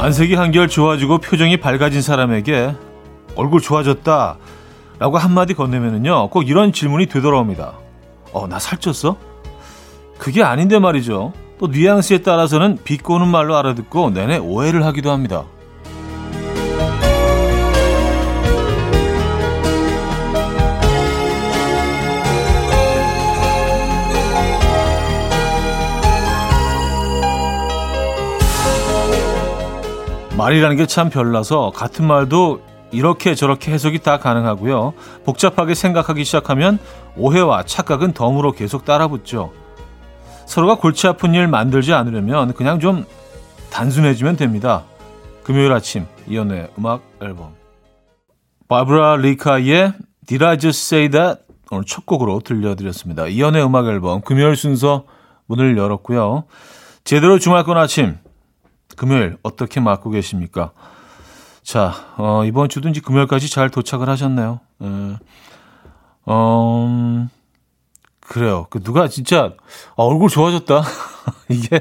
안색이 한결 좋아지고 표정이 밝아진 사람에게 얼굴 좋아졌다 라고 한마디 건네면은요, 꼭 이런 질문이 되돌아옵니다. 나 살쪘어? 그게 아닌데 말이죠. 또 뉘앙스에 따라서는 비꼬는 말로 알아듣고 내내 오해를 하기도 합니다. 말이라는 게 참 별나서 같은 말도 이렇게 저렇게 해석이 다 가능하고요. 복잡하게 생각하기 시작하면 오해와 착각은 덤으로 계속 따라붙죠. 서로가 골치 아픈 일 만들지 않으려면 그냥 좀 단순해지면 됩니다. 금요일 아침 이연우의 음악 앨범, 바브라 리카의 Did I Just Say That? 오늘 첫 곡으로 들려드렸습니다. 이연우의 음악 앨범 금요일 순서 문을 열었고요. 제대로 주말권 아침 금요일 어떻게 맞고 계십니까? 자, 이번 주도 이제 금요일까지 잘 도착을 하셨네요. 그래요. 누가 진짜 얼굴 좋아졌다. 이게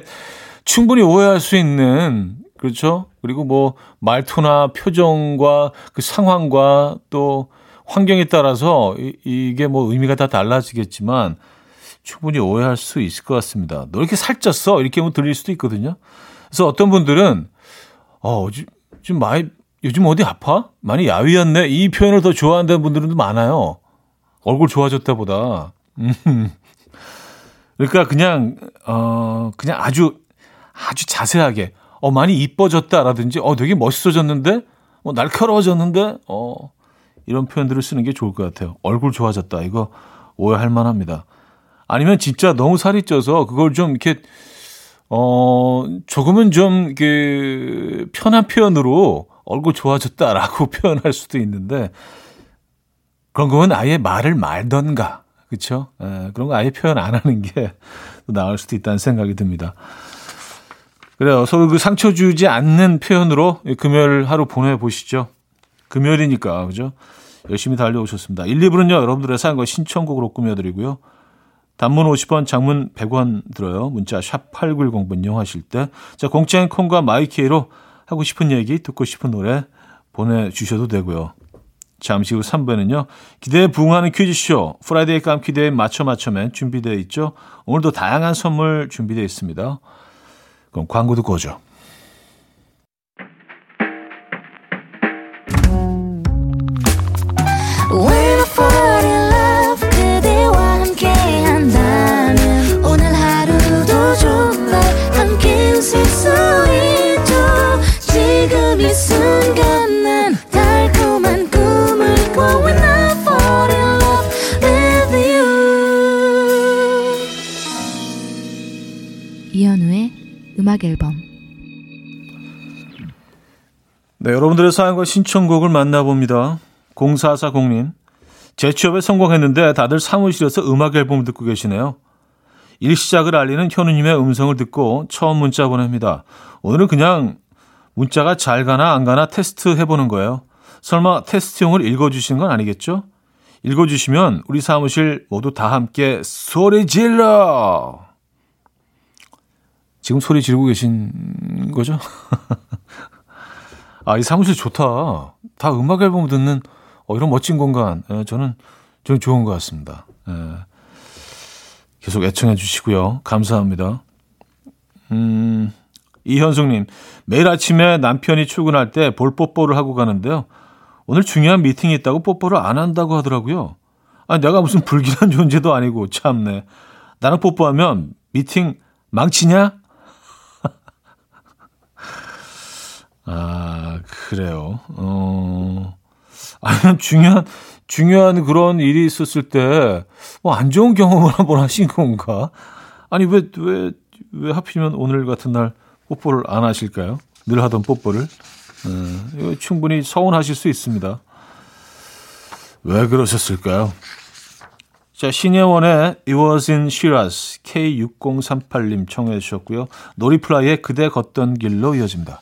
충분히 오해할 수 있는, 그렇죠? 그리고 뭐 말투나 표정과 그 상황과 또 환경에 따라서 이게 뭐 의미가 다 달라지겠지만 충분히 오해할 수 있을 것 같습니다. 너 이렇게 살쪘어? 이렇게 하면 들릴 수도 있거든요. 그래서 어떤 분들은 좀 많이 요즘 어디 아파? 많이 야위었네. 이 표현을 더 좋아한다는 분들은 많아요. 얼굴 좋아졌다보다. 그러니까 그냥 아주 자세하게 많이 이뻐졌다라든지 되게 멋있어졌는데, 날카로워졌는데, 이런 표현들을 쓰는 게 좋을 것 같아요. 얼굴 좋아졌다, 이거 오해할 만합니다. 아니면 진짜 너무 살이 쪄서 그걸 좀 이렇게 조금은 좀 그 편한 표현으로 얼굴 좋아졌다라고 표현할 수도 있는데, 그런 건 아예 말을 말던가, 그렇죠? 그런 거 아예 표현 안 하는 게 나을 수도 있다는 생각이 듭니다. 그래요. 서로 그 상처 주지 않는 표현으로 금요일 하루 보내보시죠. 금요일이니까, 그죠? 열심히 달려오셨습니다. 1, 2부는요, 여러분들의 사연과 신청곡으로 꾸며드리고요. 단문 50원, 장문 100원 들어요. 문자 샵 8910번 이용하실 때. 자, 공짜인 콩과 마이키로 하고 싶은 얘기, 듣고 싶은 노래 보내주셔도 되고요. 잠시 후 3부에는요. 기대에 부응하는 퀴즈쇼, 프라이데이 깜키대에 맞춰맨 준비되어 있죠. 오늘도 다양한 선물 준비되어 있습니다. 그럼 광고 듣고 오죠. 이현우의 음악 앨범. 네, 여러분들의 사연과 신청곡을 만나봅니다. 0440님, 제 취업에 성공했는데 다들 사무실에서 음악 앨범을 듣고 계시네요. 일 시작을 알리는 현우님의 음성을 듣고 처음 문자 보냅니다. 오늘은 그냥 문자가 잘 가나 안 가나 테스트 해보는 거예요. 설마 테스트용을 읽어주시는 건 아니겠죠? 읽어주시면 우리 사무실 모두 다 함께 소리 질러! 지금 소리 지르고 계신 거죠? 이 사무실 좋다. 다 음악 앨범 듣는 이런 멋진 공간. 저는 좋은 것 같습니다. 계속 애청해 주시고요. 감사합니다. 이현숙님, 매일 아침에 남편이 출근할 때 볼 뽀뽀를 하고 가는데요. 오늘 중요한 미팅이 있다고 뽀뽀를 안 한다고 하더라고요. 내가 무슨 불길한 존재도 아니고, 참네. 나는 뽀뽀하면 미팅 망치냐? 그래요. 아니면 중요한 그런 일이 있었을 때, 안 좋은 경험을 한번 하신 건가? 아니, 왜 하필이면 오늘 같은 날 뽀뽀를 안 하실까요? 늘 하던 뽀뽀를. 이거 충분히 서운하실 수 있습니다. 왜 그러셨을까요? 자, 신예원의 It Was in Shiraz K6038님 청해 주셨고요. 노리플라이의 그대 걷던 길로 이어집니다.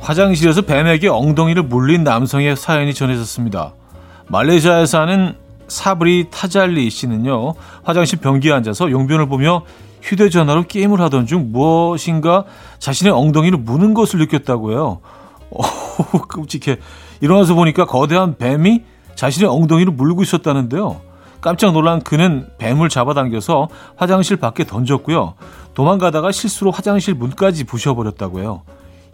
화장실에서 뱀에게 엉덩이를 물린 남성의 사연이 전해졌습니다. 말레이시아에 사는 사브리 타잘리 씨는요, 화장실 변기에 앉아서 용변을 보며 휴대전화로 게임을 하던 중 무엇인가 자신의 엉덩이를 무는 것을 느꼈다고 해요. 끔찍해. 일어나서 보니까 거대한 뱀이 자신의 엉덩이를 물고 있었다는데요. 깜짝 놀란 그는 뱀을 잡아당겨서 화장실 밖에 던졌고요. 도망가다가 실수로 화장실 문까지 부셔버렸다고 해요.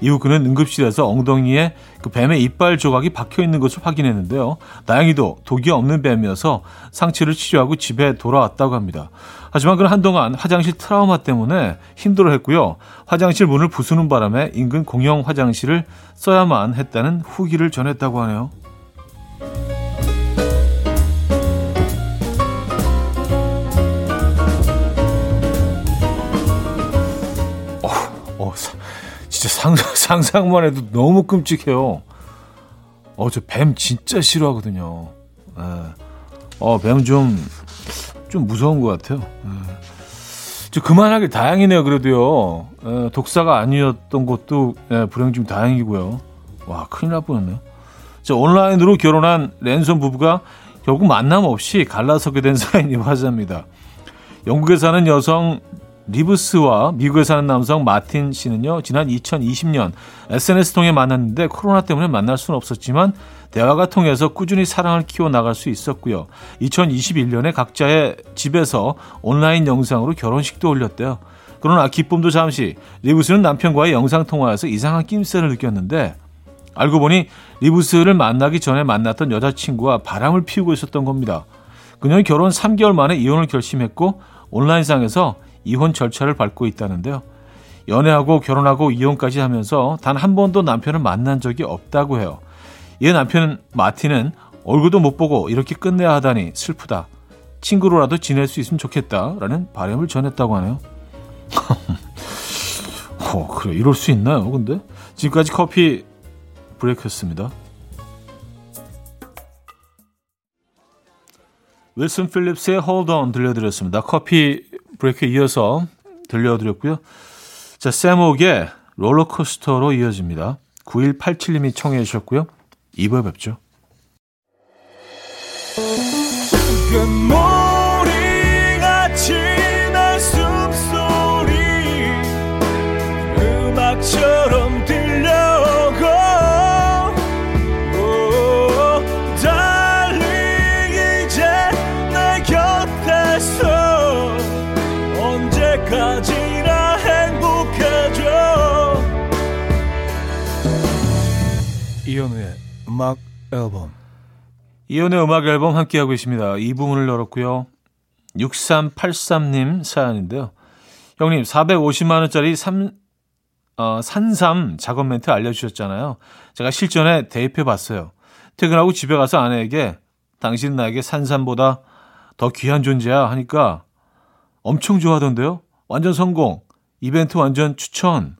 이후 그는 응급실에서 엉덩이에 그 뱀의 이빨 조각이 박혀있는 것을 확인했는데요. 다행히도 독이 없는 뱀이어서 상처를 치료하고 집에 돌아왔다고 합니다. 하지만 그는 한동안 화장실 트라우마 때문에 힘들어했고요. 화장실 문을 부수는 바람에 인근 공용 화장실을 써야만 했다는 후기를 전했다고 하네요. 진짜 상상만 해도 너무 끔찍해요. 저 뱀 진짜 싫어하거든요. 네. 뱀은 좀 무서운 것 같아요. 네. 저 그만하길 다행이네요. 그래도요. 네, 독사가 아니었던 것도 네, 불행 중 다행이고요. 와, 큰일 날 뻔했네요. 온라인으로 결혼한 랜선 부부가 결국 만남 없이 갈라서게 된 사연이 화제입니다. 영국에 사는 여성 리브스와 미국에 사는 남성 마틴 씨는요, 지난 2020년 SNS 통해 만났는데 코로나 때문에 만날 수는 없었지만 대화가 통해서 꾸준히 사랑을 키워나갈 수 있었고요. 2021년에 각자의 집에서 온라인 영상으로 결혼식도 올렸대요. 그러나 기쁨도 잠시, 리브스는 남편과의 영상통화에서 이상한 낌새를 느꼈는데 알고 보니 리브스를 만나기 전에 만났던 여자친구와 바람을 피우고 있었던 겁니다. 그녀는 결혼 3개월 만에 이혼을 결심했고 온라인상에서 이혼 절차를 밟고 있다는데요. 연애하고 결혼하고 이혼까지 하면서 단 한 번도 남편을 만난 적이 없다고 해요. 얘 남편 마틴은 얼굴도 못 보고 이렇게 끝내야 하다니 슬프다. 친구로라도 지낼 수 있으면 좋겠다라는 바람을 전했다고 하네요. 그래, 이럴 수 있나요? 근데 지금까지 커피 브레이크였습니다. 윌슨 필립스의 Hold On 들려드렸습니다. 커피 브레이크에 이어서 들려드렸고요. 자, 샘옥의 롤러코스터로 이어집니다. 9187님이 청해 주셨고요. 2부에 뵙죠. 금모리같이 날 숨소리 음악처럼 이연우의 음악 앨범. 이연우의 음악 앨범 함께하고 계십니다. 이 부분을 열었고요. 6383님 사연인데요. 형님, 450만 원짜리 산삼 작업 멘트 알려주셨잖아요. 제가 실전에 대입해봤어요. 퇴근하고 집에 가서 아내에게 당신 나에게 산삼보다 더 귀한 존재야 하니까 엄청 좋아하던데요. 완전 성공. 이벤트 완전 추천.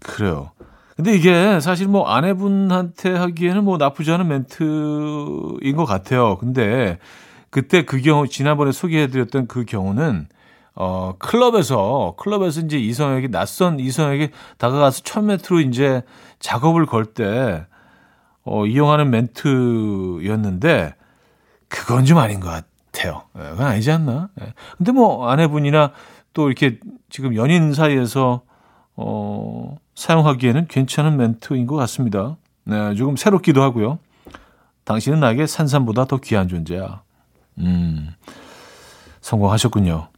그래요. 근데 이게 사실 뭐 아내분한테 하기에는 뭐 나쁘지 않은 멘트인 것 같아요. 근데 그때 그 경우, 지난번에 소개해드렸던 그 경우는, 클럽에서 이제 낯선 이성에게 다가가서 1000m로 이제 작업을 걸 때, 이용하는 멘트였는데, 그건 좀 아닌 것 같아요. 그건 아니지 않나? 근데 뭐 아내분이나 또 이렇게 지금 연인 사이에서 사용하기에는 괜찮은 멘트인 것 같습니다. 네, 조금 새롭기도 하고요. 당신은 나에게 산삼보다 더 귀한 존재야. 성공하셨군요.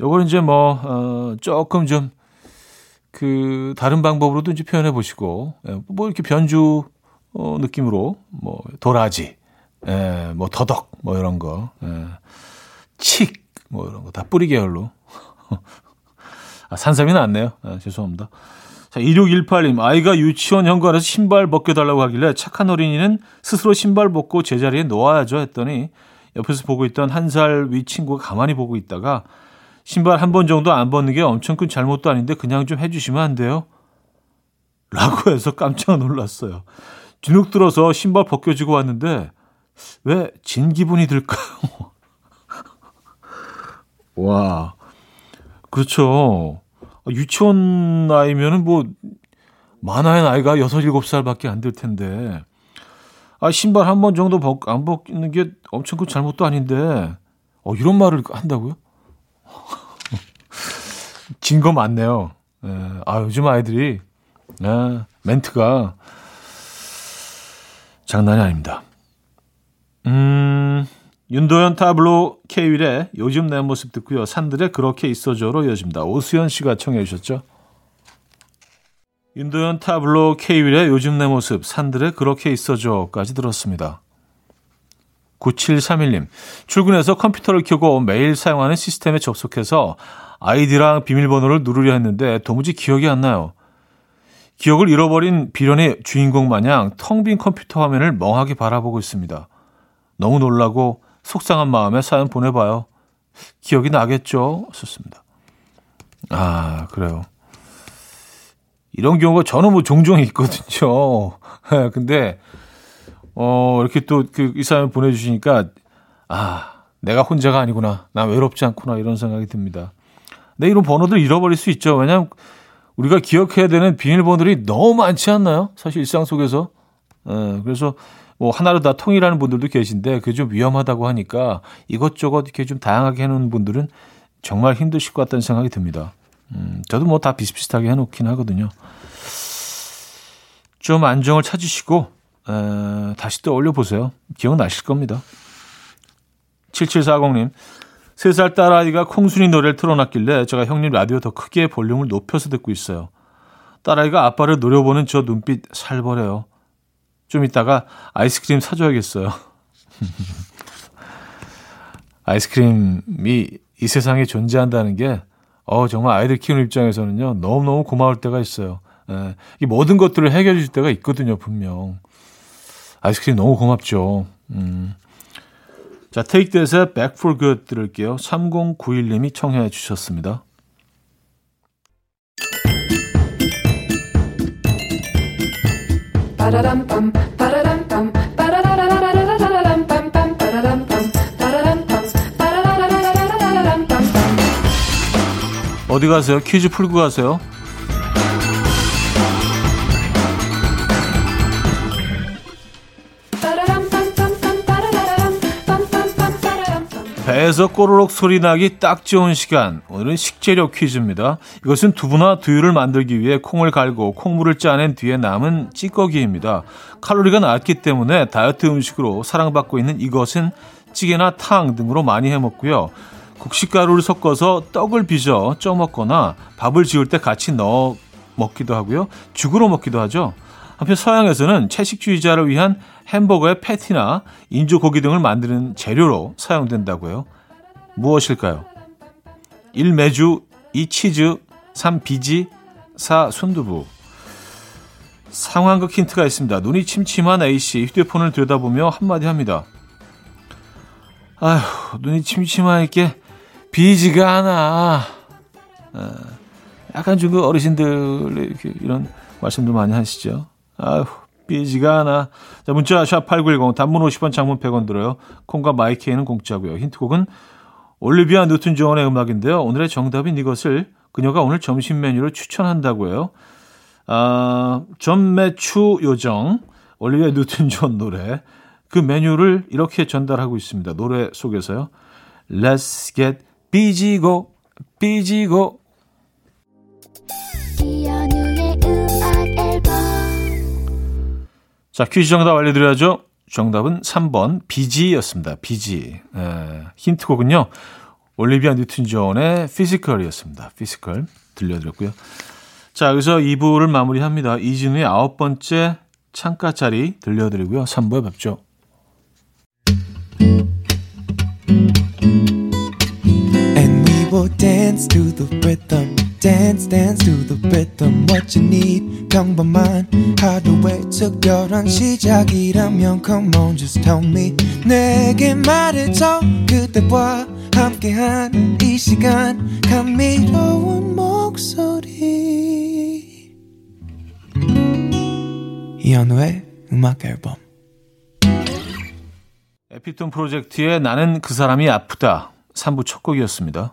요걸 이제 뭐, 조금 좀, 다른 방법으로도 이제 표현해 보시고, 뭐 이렇게 변주, 느낌으로, 뭐, 도라지, 뭐, 더덕, 뭐 이런 거, 칡, 뭐 이런 거 다 뿌리 계열로. 산삼이 낫네요. 죄송합니다. 자, 2618님. 아이가 유치원 현관에서 신발 벗겨달라고 하길래 착한 어린이는 스스로 신발 벗고 제자리에 놓아야죠 했더니 옆에서 보고 있던 한 살 위 친구가 가만히 보고 있다가 신발 한 번 정도 안 벗는 게 엄청 큰 잘못도 아닌데 그냥 좀 해주시면 안 돼요? 라고 해서 깜짝 놀랐어요. 주눅 들어서 신발 벗겨주고 왔는데 왜 진 기분이 들까요? 와, 그렇죠. 유치원 나이면은 뭐 만화의 나이가 6, 7살밖에 안 될 텐데 신발 한 번 정도 안 벗는 게 엄청 큰 잘못도 아닌데 이런 말을 한다고요? 진 거 맞네요. 요즘 아이들이 멘트가 장난이 아닙니다. 윤도현 타블로 K윌의 요즘 내 모습 듣고요. 산들의 그렇게 있어줘로 이어집니다. 오수연 씨가 청해 주셨죠. 윤도현 타블로 K윌의 요즘 내 모습, 산들의 그렇게 있어줘까지 들었습니다. 9731님, 출근해서 컴퓨터를 켜고 매일 사용하는 시스템에 접속해서 아이디랑 비밀번호를 누르려 했는데 도무지 기억이 안 나요. 기억을 잃어버린 비련의 주인공 마냥 텅 빈 컴퓨터 화면을 멍하게 바라보고 있습니다. 너무 놀라고 속상한 마음에 사연 보내봐요. 기억이 나겠죠? 썼습니다. 아, 그래요. 이런 경우가 저는 뭐 종종 있거든요. 근데 이렇게 또 이 사연 보내주시니까 내가 혼자가 아니구나. 난 외롭지 않구나. 이런 생각이 듭니다. 근데 이런 번호들 잃어버릴 수 있죠. 왜냐하면 우리가 기억해야 되는 비밀번호들이 너무 많지 않나요? 사실 일상 속에서. 그래서 뭐 하나로 다 통일하는 분들도 계신데 그게 좀 위험하다고 하니까 이것저것 이렇게 좀 다양하게 해놓은 분들은 정말 힘드실 것 같다는 생각이 듭니다. 저도 뭐 다 비슷비슷하게 해놓긴 하거든요. 좀 안정을 찾으시고 다시 또 올려보세요. 기억나실 겁니다. 7740님. 3살 딸아이가 콩순이 노래를 틀어놨길래 제가 형님 라디오 더 크게 볼륨을 높여서 듣고 있어요. 딸아이가 아빠를 노려보는 저 눈빛 살벌해요. 좀 이따가 아이스크림 사줘야겠어요. 아이스크림이 이 세상에 존재한다는 게 정말 아이들 키우는 입장에서는요. 너무너무 고마울 때가 있어요. 이 모든 것들을 해결해 줄 때가 있거든요. 분명. 아이스크림 너무 고맙죠. 자, Take That의 Back for Good 들을게요. 3091님이 청해 주셨습니다. 어디 가세요? 퀴즈 풀고 가세요. 배에서 꼬르륵 소리 나기 딱 좋은 시간. 오늘은 식재료 퀴즈입니다. 이것은 두부나 두유를 만들기 위해 콩을 갈고 콩물을 짜낸 뒤에 남은 찌꺼기입니다. 칼로리가 낮기 때문에 다이어트 음식으로 사랑받고 있는 이것은 찌개나 탕 등으로 많이 해먹고요. 국식가루를 섞어서 떡을 빚어 쪄먹거나 밥을 지을 때 같이 넣어 먹기도 하고요. 죽으로 먹기도 하죠. 한편 서양에서는 채식주의자를 위한 햄버거의 패티나 인조고기 등을 만드는 재료로 사용된다고 해요. 무엇일까요? 1. 메주, 2. 치즈, 3. 비지, 4. 순두부. 상황극 힌트가 있습니다. 눈이 침침한 A씨, 휴대폰을 들여다보며 한마디 합니다. 아휴, 눈이 침침하니까 비지가 하나. 약간 중국 어르신들 이런 말씀도 많이 하시죠. 아휴, 삐지가 하나. 자, 문자 샵 8910, 단문 50원, 장문 100원 들어요. 콩과 마이케이는 공짜고요. 힌트곡은 올리비아 뉴튼 존의 음악인데요. 오늘의 정답인 이것을 그녀가 오늘 점심 메뉴로 추천한다고 해요. 전매추 요정, 올리비아 뉴튼 존 노래. 그 메뉴를 이렇게 전달하고 있습니다. 노래 속에서요. Let's get busy go, busy go. 자, 퀴즈 정답 알려드려야죠. 정답은 3번 비지였습니다. 비지. 힌트곡은요. 올리비아 뉴튼 존의 피지컬이었습니다. 피지컬 들려드렸고요. 자, 여기서 2부를 마무리합니다. 이진우의 9번째 창가짜리 들려드리고요. 3부에 뵙죠. And we will dance to the rhythm Dance, dance to the rhythm What you need, 평범한 하루의 특별한 시작이라면 Come on, just tell me 내게 말해줘 그대와 함께한 이 시간 감미로운 목소리 이현우의 음악 앨범 에피톤 프로젝트의 나는 그 사람이 아프다 3부 첫 곡이었습니다.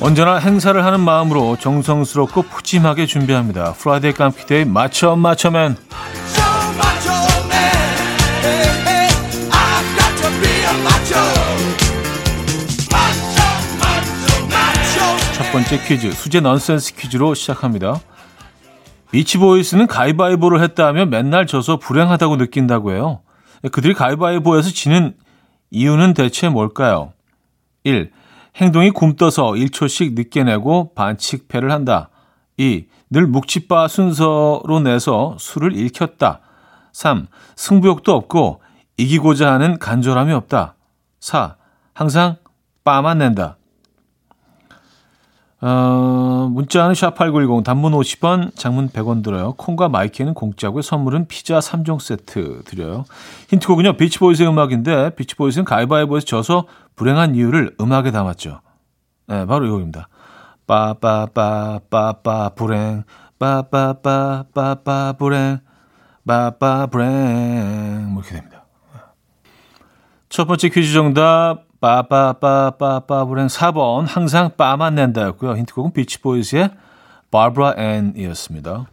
언제나 행사를 하는 마음으로 정성스럽고 푸짐하게 준비합니다. 프라이데이 깜키데이 마쳐 마쳐맨. 첫 번째 퀴즈, 수제 넌센스 퀴즈로 시작합니다. 비치보이스는 가위바위보를 했다며 맨날 져서 불행하다고 느낀다고 해요. 그들이 가위바위보에서 지는 이유는 대체 뭘까요? 1. 행동이 굼떠서 1초씩 늦게 내고 반칙패를 한다. 2. 늘 묵찌빠 순서로 내서 수를 읽혔다. 3. 승부욕도 없고 이기고자 하는 간절함이 없다. 4. 항상 빠만 낸다. 문자는 샷8910 단문 50원, 장문 100원 들어요. 콩과 마이키는 공짜고요. 선물은 피자 3종 세트 드려요. 힌트곡은요. 비치보이스의 음악인데 비치보이스는 가위바위보에서 져서 불행한 이유를 음악에 담았죠. 네, 바로 이곡입니다. 빠빠빠빠빠 불행 빠빠빠빠빠 불행 빠빠 불행 이렇게 됩니다. 첫 번째 퀴즈 정답 빠빠빠빠빠 불행 4번 항상 빠만 낸다였고요. 힌트곡은 비치보이스의 바브라 앤이었습니다.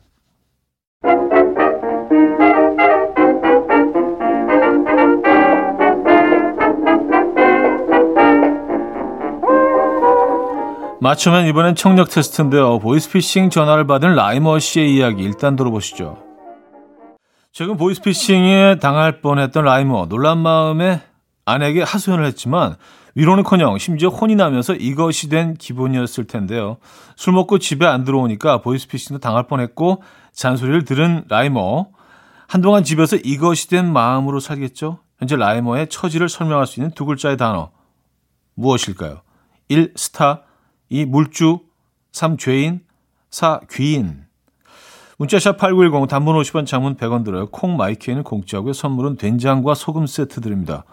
맞추면 이번엔 청력 테스트인데요. 보이스피싱 전화를 받은 라이머 씨의 이야기 일단 들어보시죠. 최근 보이스피싱에 당할 뻔했던 라이머 놀란 마음에 아내에게 하소연을 했지만 위로는커녕 심지어 혼이 나면서 이것이 된 기분이었을 텐데요. 술 먹고 집에 안 들어오니까 보이스피싱도 당할 뻔했고 잔소리를 들은 라이머 한동안 집에서 이것이 된 마음으로 살겠죠. 현재 라이머의 처지를 설명할 수 있는 두 글자의 단어 무엇일까요? 1. 스타 2. 물주 3. 죄인 4. 귀인. 문자샵 8910 단문 50원 장문 100원 들어요. 콩 마이키에는 공짜고요. 선물은 된장과 소금 세트 드립니다.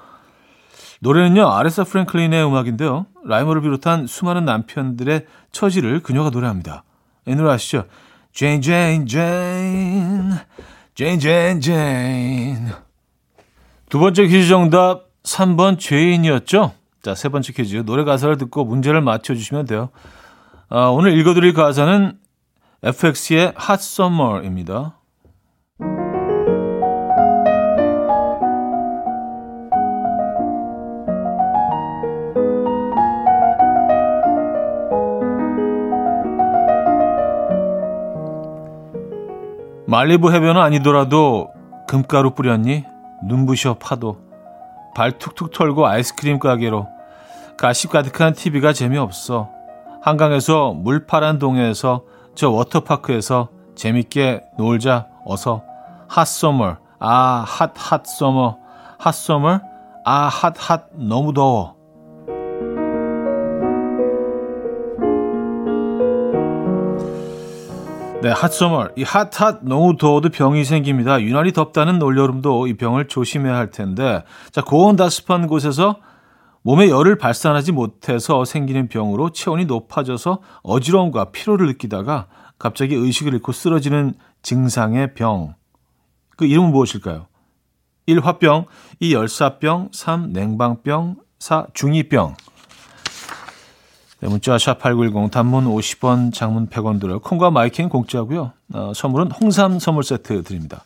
노래는요. 아레사 프랭클린의 음악인데요. 라이머를 비롯한 수많은 남편들의 처지를 그녀가 노래합니다. 이 노래 아시죠? Jane, Jane, Jane, Jane, Jane, Jane. 두 번째 퀴즈 정답 3번 죄인이었죠? 자, 세 번째 퀴즈. 노래 가사를 듣고 문제를 맞춰주시면 돼요. 오늘 읽어드릴 가사는 FX의 Hot Summer입니다. 말리부 해변은 아니더라도 금가루 뿌렸니? 눈부셔 파도. 발 툭툭 털고 아이스크림 가게로. 가시 가득한 TV가 재미없어. 한강에서 물파란 동해에서 저 워터파크에서 재밌게 놀자 어서. 핫서머 아 핫핫서머 핫서머 아 핫핫 너무 더워. 네, 핫서머 이 핫핫 너무 더워도 병이 생깁니다. 유난히 덥다는 올여름도 이 병을 조심해야 할 텐데 자 고온 다습한 곳에서 몸에 열을 발산하지 못해서 생기는 병으로 체온이 높아져서 어지러움과 피로를 느끼다가 갑자기 의식을 잃고 쓰러지는 증상의 병. 그 이름은 무엇일까요? 1. 화병, 2. 열사병, 3. 냉방병, 4. 중이병. 네, 문자 샵8910 단문 50원, 장문 100원 들어요. 콩과 마이킹 공짜고요. 선물은 홍삼 선물 세트 드립니다.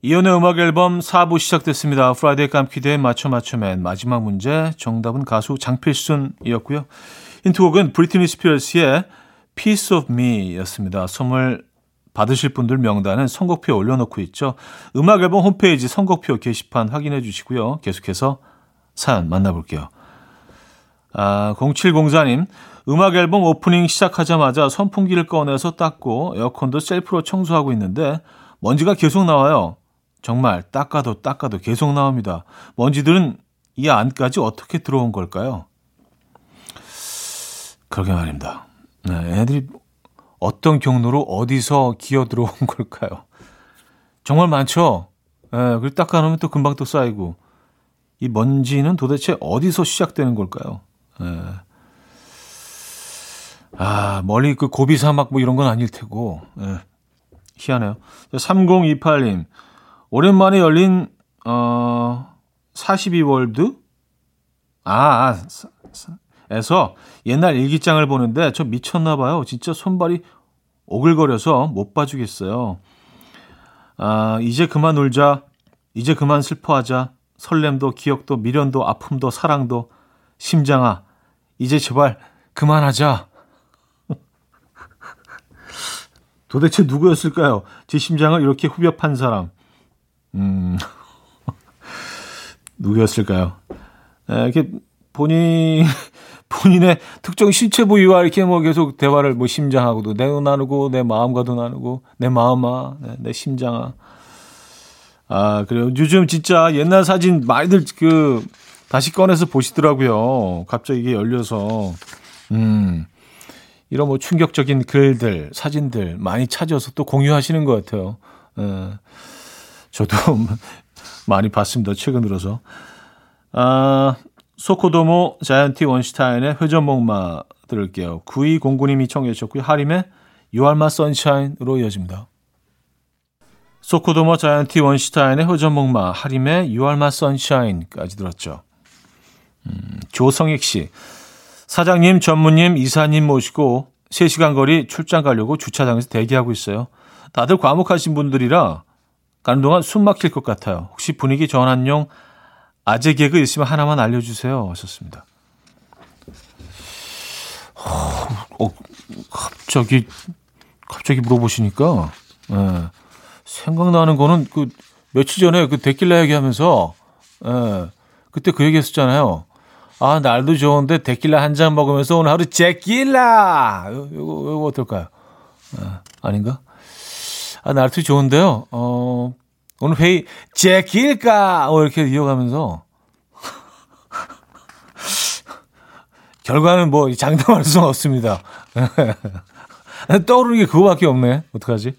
이연의 음악 앨범 4부 시작됐습니다. 프라이데이 깜키대의 맞춰맨 마지막 문제 정답은 가수 장필순이었고요. 힌트곡은 브리트니 스피어스의 Piece of Me였습니다. 선물 받으실 분들 명단은 선곡표에 올려놓고 있죠. 음악 앨범 홈페이지 선곡표 게시판 확인해 주시고요. 계속해서 사연 만나볼게요. 0704님 음악 앨범 오프닝 시작하자마자 선풍기를 꺼내서 닦고 에어컨도 셀프로 청소하고 있는데 먼지가 계속 나와요. 정말 닦아도 계속 나옵니다. 먼지들은 이 안까지 어떻게 들어온 걸까요? 그러게 말입니다. 네, 애들이 어떤 경로로 어디서 기어 들어온 걸까요? 정말 많죠? 네, 그리고 닦아놓으면 또 금방 또 쌓이고 이 먼지는 도대체 어디서 시작되는 걸까요? 네. 아, 멀리 그 고비 사막 뭐 이런 건 아닐 테고. 네. 희한해요. 3028님. 오랜만에 열린 42월드 에서 옛날 일기장을 보는데 저 미쳤나 봐요. 진짜 손발이 오글거려서 못 봐주겠어요. 아, 이제 그만 울자. 이제 그만 슬퍼하자. 설렘도 기억도 미련도 아픔도 사랑도 심장아 이제 제발 그만하자. 도대체 누구였을까요? 제 심장을 이렇게 후벼 판 사람. 누구였을까요? 이렇게 본인의 특정 신체 부위와 이렇게 뭐 계속 대화를 뭐 심장하고도 나누고 내 마음과도 나누고 내 마음아 내 심장아. 아, 그래요. 요즘 진짜 옛날 사진 많이들 그 다시 꺼내서 보시더라고요. 갑자기 이게 열려서 이런 뭐 충격적인 글들, 사진들 많이 찾아서 또 공유하시는 것 같아요. 에, 저도 많이 봤습니다. 최근 들어서. 아, 소코도모 자이언티 원슈타인의 회전목마 들을게요. 9209님이 청해 주셨고요. 하림의 You Are My Sunshine으로 이어집니다. 소코도모 자이언티 원슈타인의 회전목마, 하림의 You Are My Sunshine까지 들었죠. 조성익 씨. 사장님, 전무님, 이사님 모시고 3시간 거리 출장 가려고 주차장에서 대기하고 있어요. 다들 과묵하신 분들이라 가는 동안 숨 막힐 것 같아요. 혹시 분위기 전환용 아재 개그 있으면 하나만 알려주세요. 하셨습니다. 갑자기 물어보시니까 예, 생각나는 거는 그 며칠 전에 그 데킬라 얘기하면서 예, 그때 그 얘기했었잖아요. 아, 날도 좋은데 데킬라 한 잔 먹으면서 오늘 하루 제킬라! 이거 어떨까요? 아, 아닌가? 아, 날도 좋은데요. 오늘 회의 제킬까? 이렇게 이어가면서 결과는 뭐 장담할 수는 없습니다. 떠오르는 게 그거밖에 없네. 어떡하지?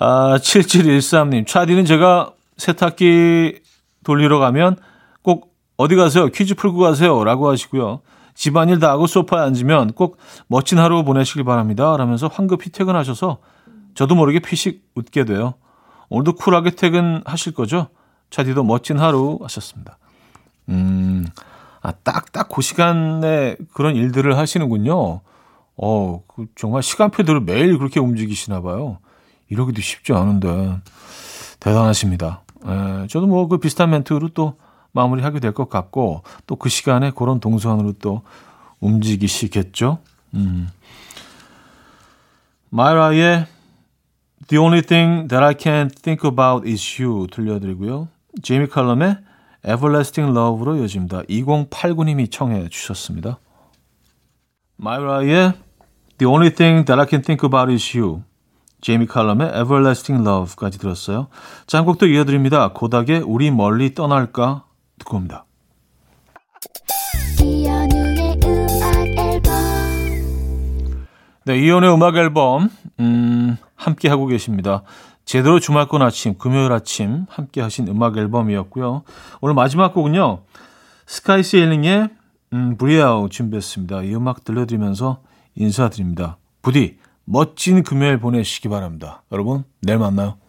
아, 7713님. 차디는 제가 세탁기 돌리러 가면 꼭 어디 가세요? 퀴즈 풀고 가세요. 라고 하시고요. 집안일 다 하고 소파에 앉으면 꼭 멋진 하루 보내시길 바랍니다. 라면서 황급히 퇴근하셔서 저도 모르게 피식 웃게 돼요. 오늘도 쿨하게 퇴근하실 거죠? 차디도 멋진 하루 하셨습니다. 아, 딱 그 시간에 그런 일들을 하시는군요. 정말 시간표대로 매일 그렇게 움직이시나 봐요. 이러기도 쉽지 않은데. 대단하십니다. 예, 저도 뭐 그 비슷한 멘트로 또 마무리하게 될 것 같고 또 그 시간에 그런 동선으로 또 움직이시겠죠. 마이라의 The Only Thing That I Can't Think About Is You 들려드리고요. 제이미 칼럼의 Everlasting Love로 이어집니다. 2089님이 청해 주셨습니다. 마이라의 The Only Thing That I Can't Think About Is You, 제이미 칼럼의 Everlasting Love까지 들었어요. 자, 한 곡도 이어드립니다. 고닥의 우리 멀리 떠날까 듣고 옵니다. 네, 이연의 음악 앨범 함께 하고 계십니다. 제대로 주말권 아침, 금요일 아침 함께 하신 음악 앨범이었고요. 오늘 마지막 곡은요, 스카이세일링의 브리아우 준비했습니다. 이 음악 들려드리면서 인사드립니다. 부디 멋진 금요일 보내시기 바랍니다. 여러분, 내일 만나요.